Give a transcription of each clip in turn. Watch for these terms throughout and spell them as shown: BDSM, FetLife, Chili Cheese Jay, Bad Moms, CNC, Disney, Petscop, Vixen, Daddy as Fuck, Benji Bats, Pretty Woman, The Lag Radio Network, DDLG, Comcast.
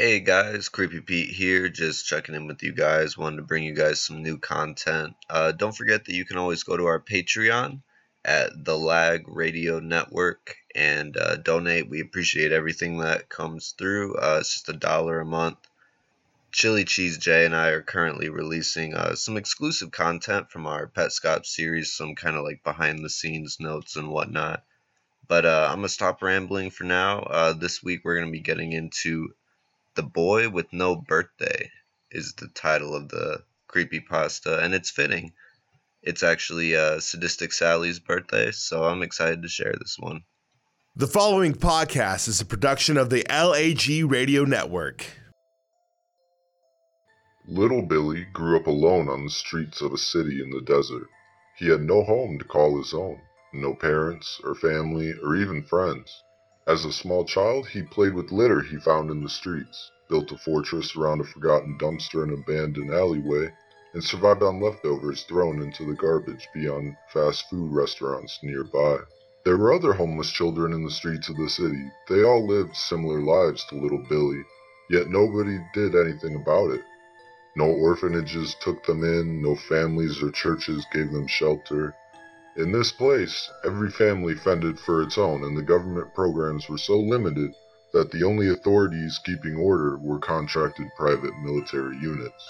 Hey guys, Creepy Pete here, just checking in with you guys. Wanted to bring you guys some new content. Don't forget that you can always go to our Patreon at The Lag Radio Network and donate. We appreciate everything that comes through. It's just $1 a month. Chili Cheese Jay and I are currently releasing some exclusive content from our Petscop series, some kind of like behind the scenes notes and whatnot. But I'm going to stop rambling for now. This week we're going to be getting into The Boy With No Birthday is the title of the creepypasta, and it's fitting. It's actually Sadistic Sally's birthday, so I'm excited to share this one. The following podcast is a production of the LAG Radio Network. Little Billy grew up alone on the streets of a city in the desert. He had no home to call his own, no parents or family or even friends. As a small child, he played with litter he found in the streets, built a fortress around a forgotten dumpster and abandoned alleyway, and survived on leftovers thrown into the garbage beyond fast food restaurants nearby. There were other homeless children in the streets of the city. They all lived similar lives to Little Billy, yet nobody did anything about it. No orphanages took them in, no families or churches gave them shelter. In this place, every family fended for its own, and the government programs were so limited that the only authorities keeping order were contracted private military units.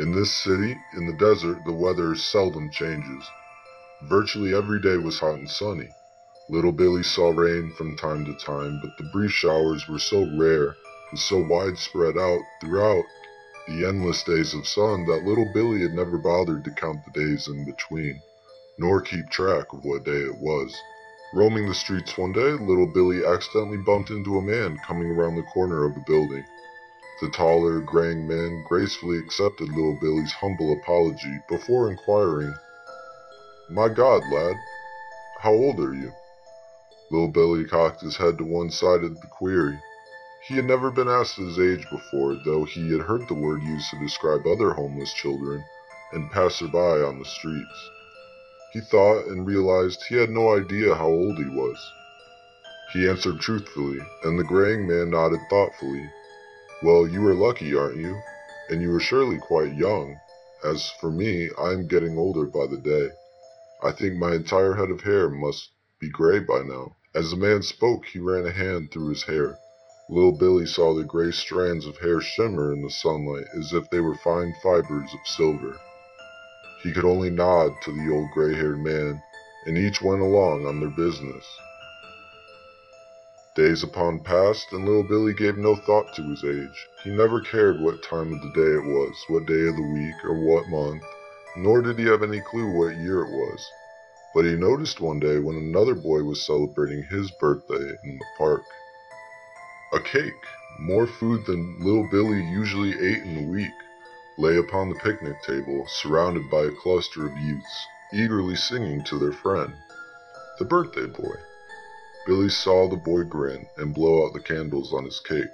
In this city, in the desert, the weather seldom changes. Virtually every day was hot and sunny. Little Billy saw rain from time to time, but the brief showers were so rare and so widespread out throughout the endless days of sun that Little Billy had never bothered to count the days in between, nor keep track of what day it was. Roaming the streets one day, Little Billy accidentally bumped into a man coming around the corner of a building. The taller, graying man gracefully accepted Little Billy's humble apology before inquiring, "My God, lad, how old are you?" Little Billy cocked his head to one side at the query. He had never been asked his age before, though he had heard the word used to describe other homeless children and passerby on the streets. He thought and realized he had no idea how old he was. He answered truthfully, and the graying man nodded thoughtfully. "Well, you are lucky, aren't you? And you are surely quite young. As for me, I am getting older by the day. I think my entire head of hair must be gray by now." As the man spoke, he ran a hand through his hair. Little Billy saw the gray strands of hair shimmer in the sunlight as if they were fine fibers of silver. He could only nod to the old gray-haired man, and each went along on their business. Days upon passed, and Little Billy gave no thought to his age. He never cared what time of the day it was, what day of the week, or what month, nor did he have any clue what year it was. But he noticed one day when another boy was celebrating his birthday in the park. A cake, more food than Little Billy usually ate in a week, lay upon the picnic table, surrounded by a cluster of youths, eagerly singing to their friend, the birthday boy. Billy saw the boy grin and blow out the candles on his cake.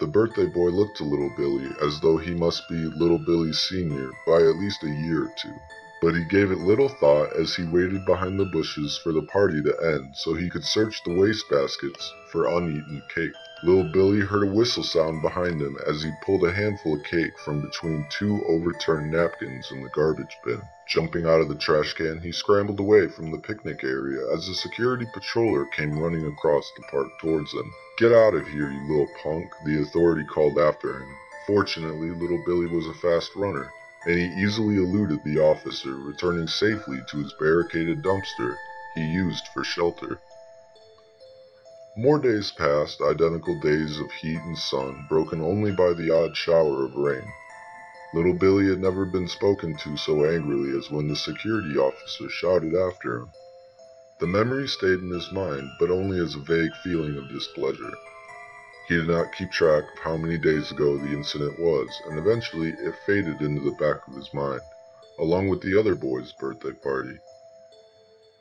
The birthday boy looked to Little Billy as though he must be Little Billy's senior by at least a year or two, but he gave it little thought as he waited behind the bushes for the party to end so he could search the wastebaskets for uneaten cake. Little Billy heard a whistle sound behind him as he pulled a handful of cake from between two overturned napkins in the garbage bin. Jumping out of the trash can, he scrambled away from the picnic area as a security patroller came running across the park towards him. "Get out of here, you little punk," the authority called after him. Fortunately, Little Billy was a fast runner, and he easily eluded the officer, returning safely to his barricaded dumpster he used for shelter. More days passed, identical days of heat and sun, broken only by the odd shower of rain. Little Billy had never been spoken to so angrily as when the security officer shouted after him. The memory stayed in his mind, but only as a vague feeling of displeasure. He did not keep track of how many days ago the incident was, and eventually it faded into the back of his mind, along with the other boy's birthday party.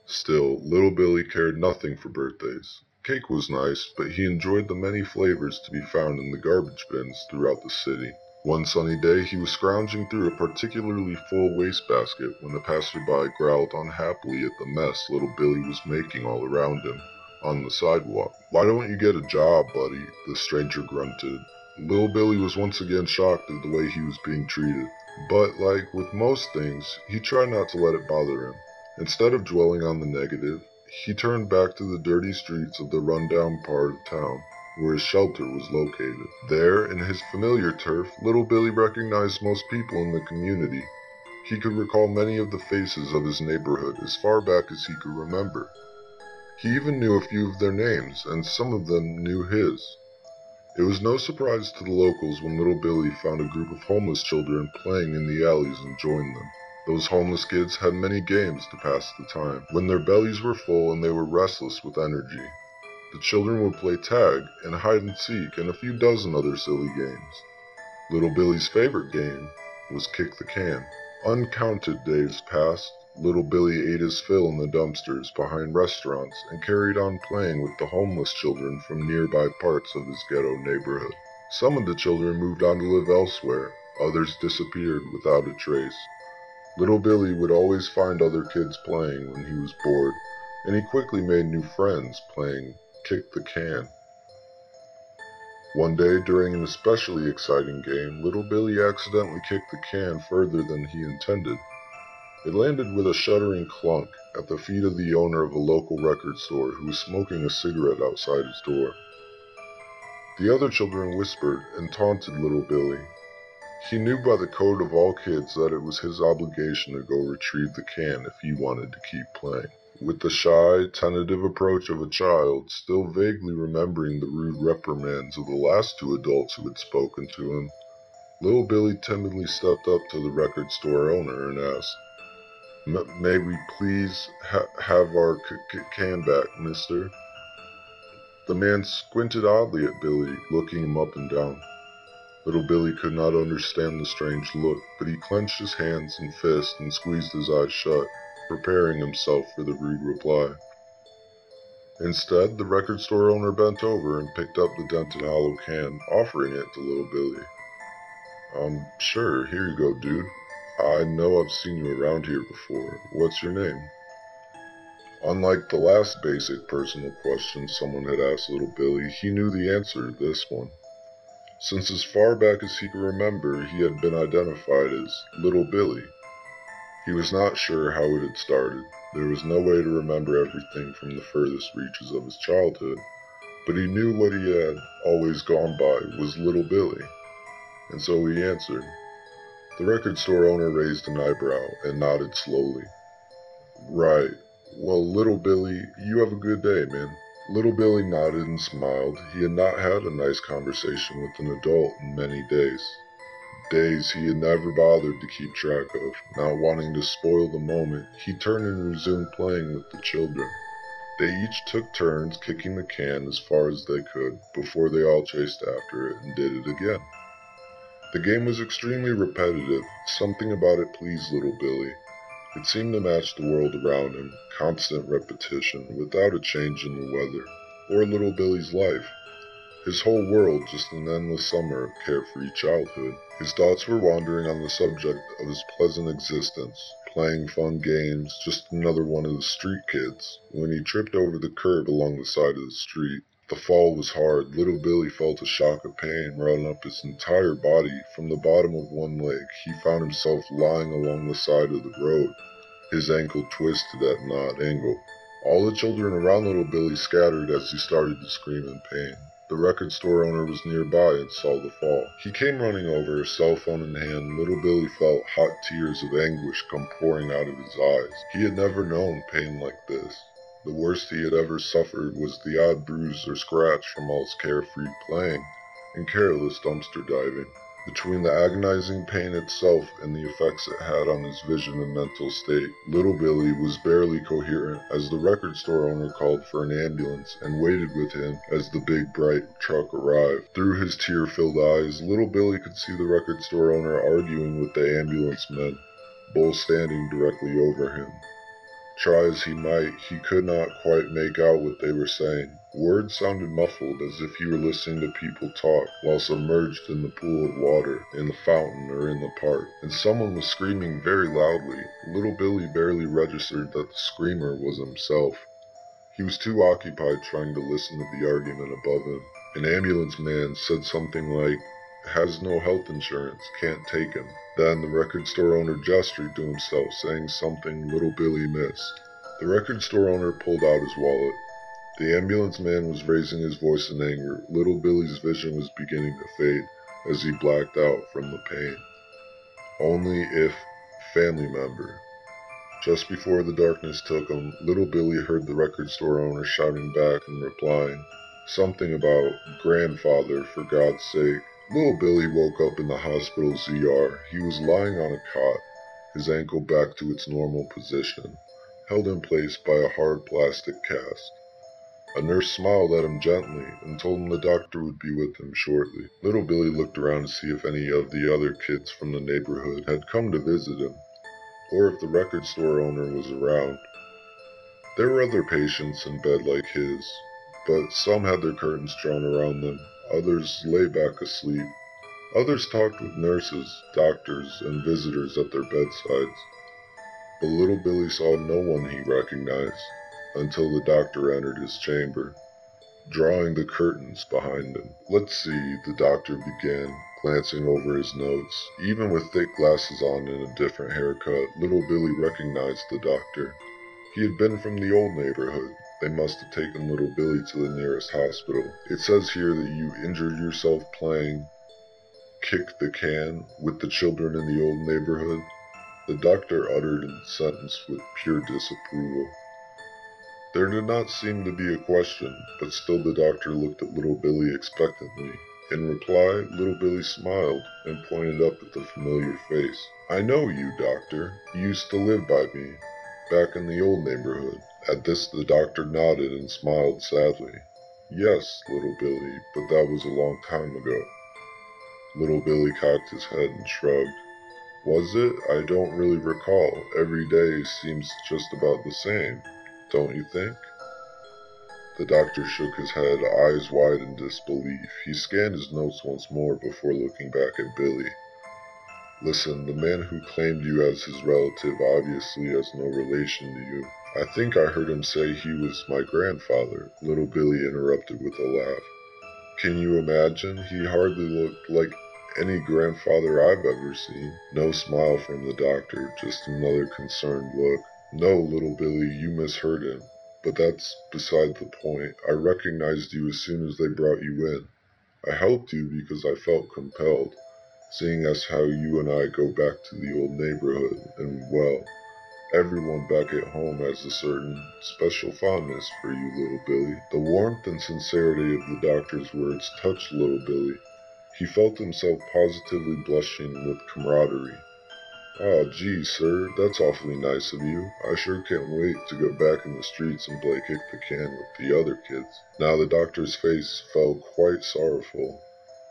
Still, Little Billy cared nothing for birthdays. Cake was nice, but he enjoyed the many flavors to be found in the garbage bins throughout the city. One sunny day, he was scrounging through a particularly full wastebasket when a passerby growled unhappily at the mess Little Billy was making all around him, on the sidewalk. "Why don't you get a job, buddy?" the stranger grunted. Little Billy was once again shocked at the way he was being treated, but like with most things, he tried not to let it bother him. Instead of dwelling on the negative, he turned back to the dirty streets of the rundown part of town where his shelter was located. There, in his familiar turf, Little Billy recognized most people in the community. He could recall many of the faces of his neighborhood as far back as he could remember. He even knew a few of their names, and some of them knew his. It was no surprise to the locals when Little Billy found a group of homeless children playing in the alleys and joined them. Those homeless kids had many games to pass the time. When their bellies were full and they were restless with energy, the children would play tag and hide and seek and a few dozen other silly games. Little Billy's favorite game was kick the can. Uncounted days passed. Little Billy ate his fill in the dumpsters behind restaurants and carried on playing with the homeless children from nearby parts of his ghetto neighborhood. Some of the children moved on to live elsewhere, others disappeared without a trace. Little Billy would always find other kids playing when he was bored, and he quickly made new friends playing kick the can. One day, during an especially exciting game, Little Billy accidentally kicked the can further than he intended. It landed with a shuddering clunk at the feet of the owner of a local record store who was smoking a cigarette outside his door. The other children whispered and taunted Little Billy. He knew by the code of all kids that it was his obligation to go retrieve the can if he wanted to keep playing. With the shy, tentative approach of a child, still vaguely remembering the rude reprimands of the last two adults who had spoken to him, Little Billy timidly stepped up to the record store owner and asked, "May we please have our can back, mister?" The man squinted oddly at Billy, looking him up and down. Little Billy could not understand the strange look, but he clenched his hands and fists and squeezed his eyes shut, preparing himself for the rude reply. Instead, the record store owner bent over and picked up the dented hollow can, offering it to Little Billy. "Sure, here you go, dude. I know I've seen you around here before. What's your name?" Unlike the last basic personal question someone had asked Little Billy, he knew the answer to this one. Since as far back as he could remember, he had been identified as Little Billy. He was not sure how it had started. There was no way to remember everything from the furthest reaches of his childhood, but he knew what he had always gone by was Little Billy, and so he answered. The record store owner raised an eyebrow and nodded slowly. "Right. Well, Little Billy, you have a good day, man." Little Billy nodded and smiled. He had not had a nice conversation with an adult in many days. Days he had never bothered to keep track of. Not wanting to spoil the moment, he turned and resumed playing with the children. They each took turns kicking the can as far as they could before they all chased after it and did it again. The game was extremely repetitive. Something about it pleased Little Billy. It seemed to match the world around him, constant repetition without a change in the weather or Little Billy's life. His whole world just an endless summer of carefree childhood. His thoughts were wandering on the subject of his pleasant existence, playing fun games, just another one of the street kids, when he tripped over the curb along the side of the street. The fall was hard. Little Billy felt a shock of pain run up his entire body. From the bottom of one leg, he found himself lying along the side of the road, his ankle twisted at an odd angle. All the children around Little Billy scattered as he started to scream in pain. The record store owner was nearby and saw the fall. He came running over, cell phone in hand. Little Billy felt hot tears of anguish come pouring out of his eyes. He had never known pain like this. The worst he had ever suffered was the odd bruise or scratch from all his carefree playing and careless dumpster diving. Between the agonizing pain itself and the effects it had on his vision and mental state, Little Billy was barely coherent as the record store owner called for an ambulance and waited with him as the big bright truck arrived. Through his tear-filled eyes, Little Billy could see the record store owner arguing with the ambulance men, both standing directly over him. Try as he might, he could not quite make out what they were saying. Words sounded muffled, as if he were listening to people talk while submerged in the pool of water, in the fountain, or in the park. And someone was screaming very loudly. Little Billy barely registered that the screamer was himself. He was too occupied trying to listen to the argument above him. An ambulance man said something like, "Has no health insurance, can't take him." Then the record store owner gestured to himself, saying something little Billy missed. The record store owner pulled out his wallet. The ambulance man was raising his voice in anger. Little Billy's vision was beginning to fade as he blacked out from the pain. Only if family member. Just before the darkness took him, Little Billy heard the record store owner shouting back and replying something about grandfather, for God's sake. Little Billy woke up in the hospital's ER. He was lying on a cot, his ankle back to its normal position, held in place by a hard plastic cast. A nurse smiled at him gently and told him the doctor would be with him shortly. Little Billy looked around to see if any of the other kids from the neighborhood had come to visit him, or if the record store owner was around. There were other patients in bed like his, but some had their curtains drawn around them. Others lay back asleep. Others talked with nurses, doctors, and visitors at their bedsides. But Little Billy saw no one he recognized until the doctor entered his chamber, drawing the curtains behind him. "Let's see," the doctor began, glancing over his notes. Even with thick glasses on and a different haircut, Little Billy recognized the doctor. He had been from the old neighborhood. They must have taken Little Billy to the nearest hospital. "It says here that you injured yourself playing kick the can with the children in the old neighborhood." The doctor uttered the sentence with pure disapproval. There did not seem to be a question, but still the doctor looked at Little Billy expectantly. In reply, Little Billy smiled and pointed up at the familiar face. "I know you, doctor. You used to live by me, back in the old neighborhood." At this, the doctor nodded and smiled sadly. "Yes, Little Billy, but that was a long time ago." Little Billy cocked his head and shrugged. "Was it? I don't really recall. Every day seems just about the same, don't you think?" The doctor shook his head, eyes wide in disbelief. He scanned his notes once more before looking back at Billy. "Listen, the man who claimed you as his relative obviously has no relation to you. I think I heard him say he was my grandfather," Little Billy interrupted with a laugh. "Can you imagine? He hardly looked like any grandfather I've ever seen." No smile from the doctor, just another concerned look. "No, Little Billy, you misheard him. But that's beside the point. I recognized you as soon as they brought you in. I helped you because I felt compelled, seeing as how you and I go back to the old neighborhood, and, well, everyone back at home has a certain special fondness for you, Little Billy." The warmth and sincerity of the doctor's words touched Little Billy. He felt himself positively blushing with camaraderie. "Ah, gee, sir, that's awfully nice of you. I sure can't wait to go back in the streets and play kick the can with the other kids." Now the doctor's face fell quite sorrowful.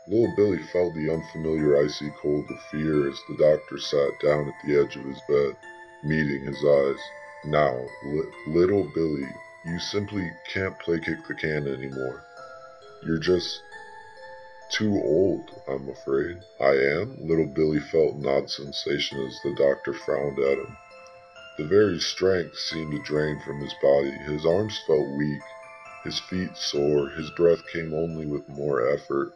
Little Billy felt the unfamiliar icy cold of fear as the doctor sat down at the edge of his bed, meeting his eyes. "Now, Little Billy, you simply can't play kick the can anymore. You're just too old, I'm afraid." "I am?" Little Billy felt an odd sensation as the doctor frowned at him. The very strength seemed to drain from his body. His arms felt weak, his feet sore, his breath came only with more effort.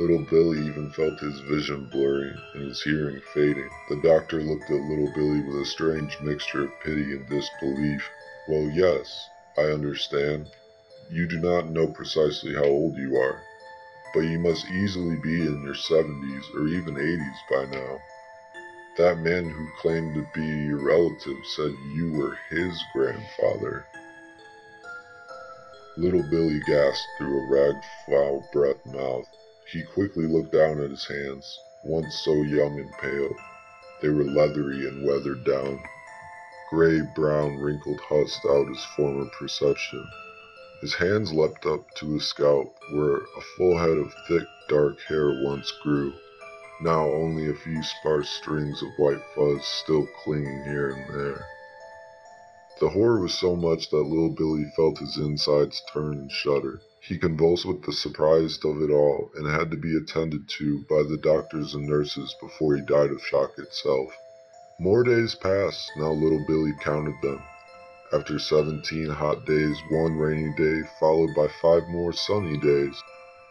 Little Billy even felt his vision blurring and his hearing fading. The doctor looked at Little Billy with a strange mixture of pity and disbelief. "Well, yes, I understand. You do not know precisely how old you are, but you must easily be in your 70s or even 80s by now. That man who claimed to be your relative said you were his grandfather." Little Billy gasped through a ragged, foul-breathed mouth. He quickly looked down at his hands, once so young and pale. They were leathery and weathered down. Gray-brown, wrinkled husks out his former perception. His hands leapt up to his scalp, where a full head of thick, dark hair once grew, now only a few sparse strings of white fuzz still clinging here and there. The horror was so much that Little Billy felt his insides turn and shudder. He convulsed with the surprise of it all, and had to be attended to by the doctors and nurses before he died of shock itself. More days passed, now Little Billy counted them. After 17 hot days, one rainy day, followed by 5 more sunny days,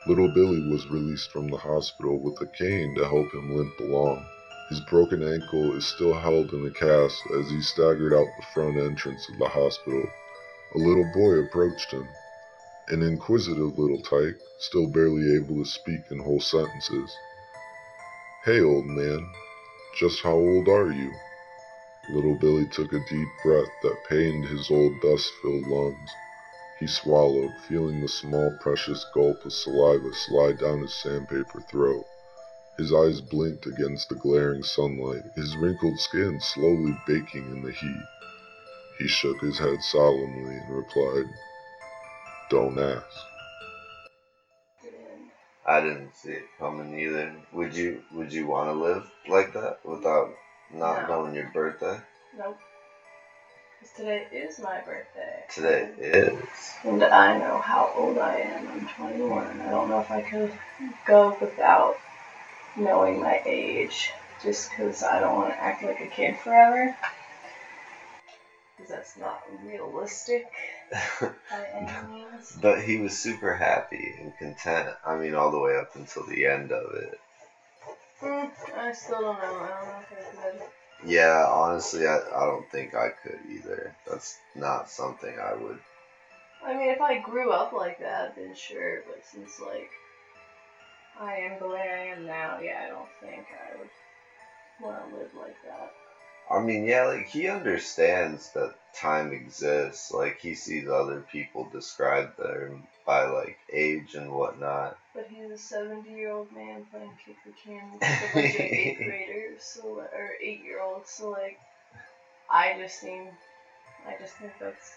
little Billy was released from the hospital with a cane to help him limp along. His broken ankle is still held in a cast as he staggered out the front entrance of the hospital. A little boy approached him, an inquisitive little tyke, still barely able to speak in whole sentences. "Hey, old man, just how old are you?" Little Billy took a deep breath that pained his old dust-filled lungs. He swallowed, feeling the small precious gulp of saliva slide down his sandpaper throat. His eyes blinked against the glaring sunlight, his wrinkled skin slowly baking in the heat. He shook his head solemnly and replied, "Don't ask." I didn't see it coming either. Would you want to live like that without knowing your birthday? Nope. Because today is my birthday. Today is. And I know how old I am. I'm 21. I don't know if I could go without knowing my age just because I don't want to act like a kid forever. Because that's not realistic by any means. But he was super happy and content. I mean, all the way up until the end of it. I still don't know. I don't know if I could. Yeah, honestly, I don't think I could either. That's not something I would... I mean, if I grew up like that, then sure, but since, like, I am the way I am now, yeah, I don't think I would want to live like that. I mean, yeah, like, he understands that time exists. Like, he sees other people described there by, like, age and whatnot. But he's a 70-year-old man playing kick the can with a bunch of 8-year-olds, so, like, I just think that's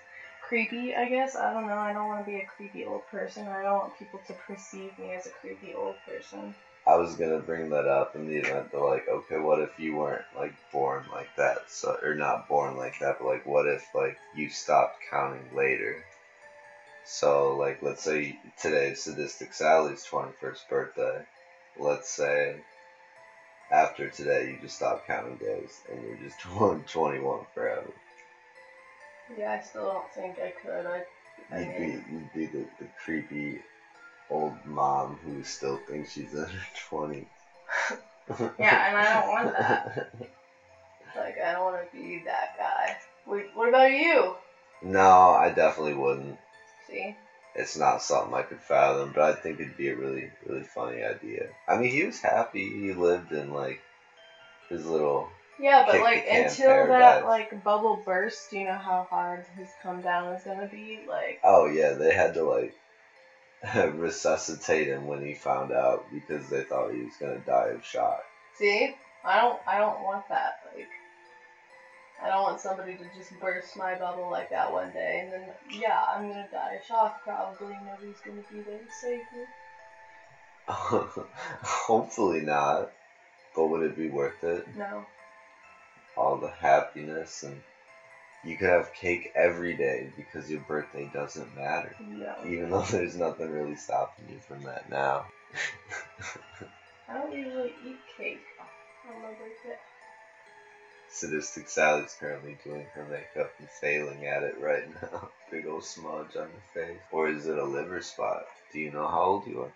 creepy, I guess. I don't know. I don't want to be a creepy old person. I don't want people to perceive me as a creepy old person. I was going to bring that up in the event that, like, okay, what if you weren't, like, born like that? So, or not born like that, but, like, what if, like, you stopped counting later? So, like, let's say today Sadistic Sally's 21st birthday. Let's say after today you just stop counting days and you're just 21 forever. Yeah, I still don't think I could. You'd be the creepy old mom who still thinks she's in her 20s. Yeah, and I don't want that. Like, I don't want to be that guy. Wait, what about you? No, I definitely wouldn't. See? It's not something I could fathom, but I think it'd be a really, really funny idea. I mean, he was happy. He lived in, like, his little... Yeah, but, like, until paradise. That, like, bubble burst, do you know how hard his come down was gonna be? Like... Oh, yeah, they had to, like... resuscitate him when he found out because they thought he was gonna die of shock. See? I don't want that. Like, I don't want somebody to just burst my bubble like that one day and then I'm gonna die of shock probably. Nobody's gonna be there to save me. Hopefully not. But would it be worth it? No. All the happiness and you could have cake every day because your birthday doesn't matter. No. Even though there's nothing really stopping you from that now. I don't usually eat cake on my birthday. Sadistic Sally's currently doing her makeup and failing at it right now. Big old smudge on her face. Or is it a liver spot? Do you know how old you are?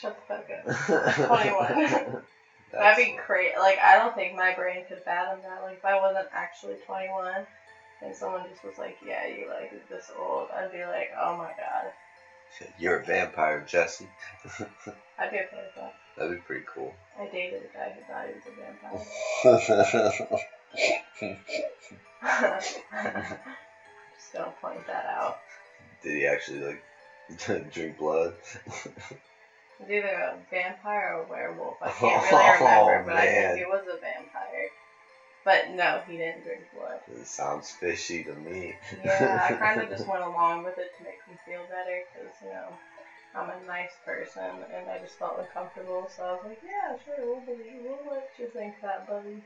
Shut the fuck up. 21. That'd be crazy. Like, I don't think my brain could fathom that. Like, if I wasn't actually 21... And someone just was like, yeah, you like this old. I'd be like, oh my god. You're a vampire, Jesse. I'd be okay with that. That'd be pretty cool. I dated a guy who thought he was a vampire. Just don't point that out. Did he actually, like, drink blood? He was either a vampire or a werewolf. I can't really remember, but man. I think he was a vampire. But no, he didn't drink blood. It sounds fishy to me. Yeah, I kind of just went along with it to make me feel better because, you know, I'm a nice person and I just felt uncomfortable. So I was like, yeah, sure, we'll let you think that, buddy.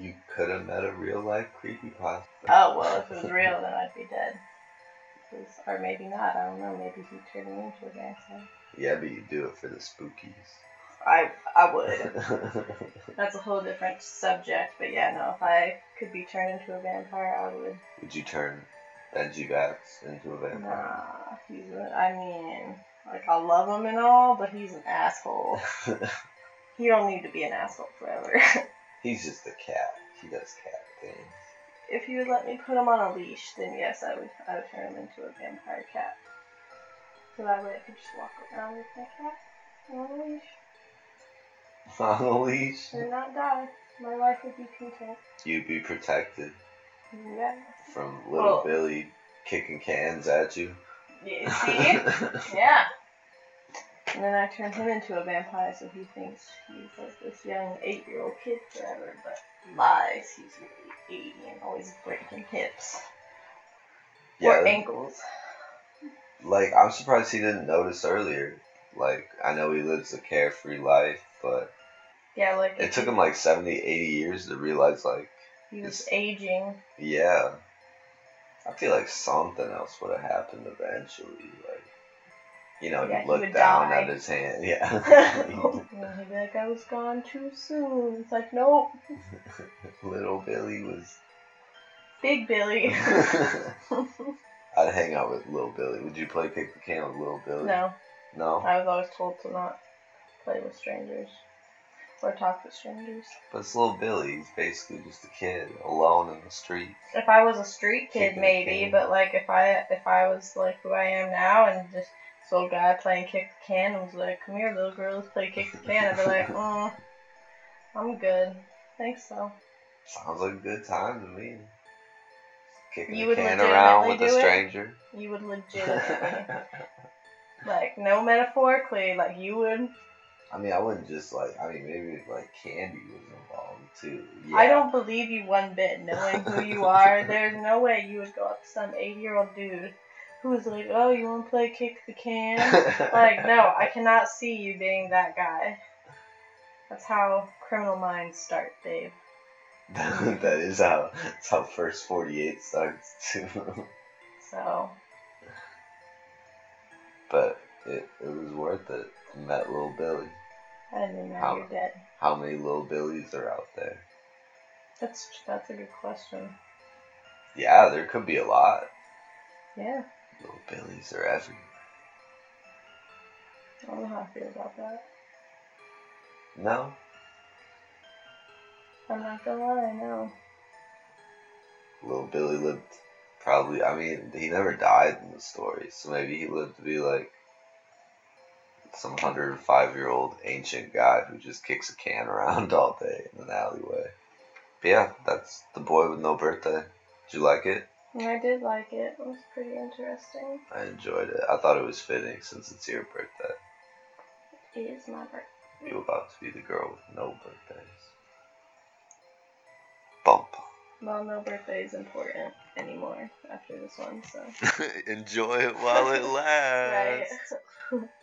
You could have met a real-life creepypasta. Oh, well, if it was real, then I'd be dead. Or maybe not, I don't know, maybe he turned me into a vampire. Yeah, but you do it for the spookies. I would. That's a whole different subject, but yeah, no, if I could be turned into a vampire, I would. Would you turn Benji Bats into a vampire? Nah, I mean, like, I love him and all, but he's an asshole. He don't need to be an asshole forever. He's just a cat. He does cat things. If you would let me put him on a leash, then yes, I would turn him into a vampire cat. So that way I could just walk around with my cat on a leash. On a leash? And not die. My life would be content. You'd be protected. Yeah. From little Billy kicking cans at you. Yeah, see? Yeah. And then I turn him into a vampire so he thinks he's like this young 8-year-old kid forever, but lies. He's really 80 and always breaking hips. Yeah, or ankles. Like, I'm surprised he didn't notice earlier. Like, I know he lives a carefree life, but yeah, like it took him like 70, 80 years to realize, like, he was aging. Yeah. I feel like something else would have happened eventually, like, you know, yeah, he looked down at his hand. Yeah. He'd be like, I was gone too soon. It's like, nope. Little Billy was... Big Billy. I'd hang out with Little Billy. Would you play kick the can with Little Billy? No. No? I was always told to not play with strangers. Or talk with strangers. But it's Little Billy. He's basically just a kid alone in the street. If I was a street kid, kicking maybe. But, like, if I was, like, who I am now and just... this old guy playing kick the can and was like, come here, little girl, let's play kick the can. I'd be like, I'm good. Thanks, though. Sounds like a good time to me. Kicking the can around with a stranger. You would legitimately. Like, no metaphorically, like, you would. I mean, I wouldn't just, like, I mean, maybe, like, candy was involved, too. Yeah. I don't believe you one bit, knowing who you are. There's no way you would go up to some 80-year-old dude who was like, oh, you want to play kick the can? Like, no, I cannot see you being that guy. That's how criminal minds start, Dave. That is how, that's how First 48 starts, too. So. But it was worth it. Met Little Billy. I didn't even know you're dead. How many Little Billies are out there? That's a good question. Yeah, there could be a lot. Yeah. Little Billies are everywhere. I don't know how I feel about that. No? I'm not gonna lie, no. Little Billy lived probably, I mean, he never died in the story, so maybe he lived to be like some 105-year-old ancient guy who just kicks a can around all day in an alleyway. But yeah, that's The Boy With No Birthday. Did you like it? I did like it. It was pretty interesting. I enjoyed it. I thought it was fitting since it's your birthday. It is my birthday. You're about to be the girl with no birthdays. Bump. Well, no birthday is important anymore after this one, so. Enjoy it while it lasts. Right.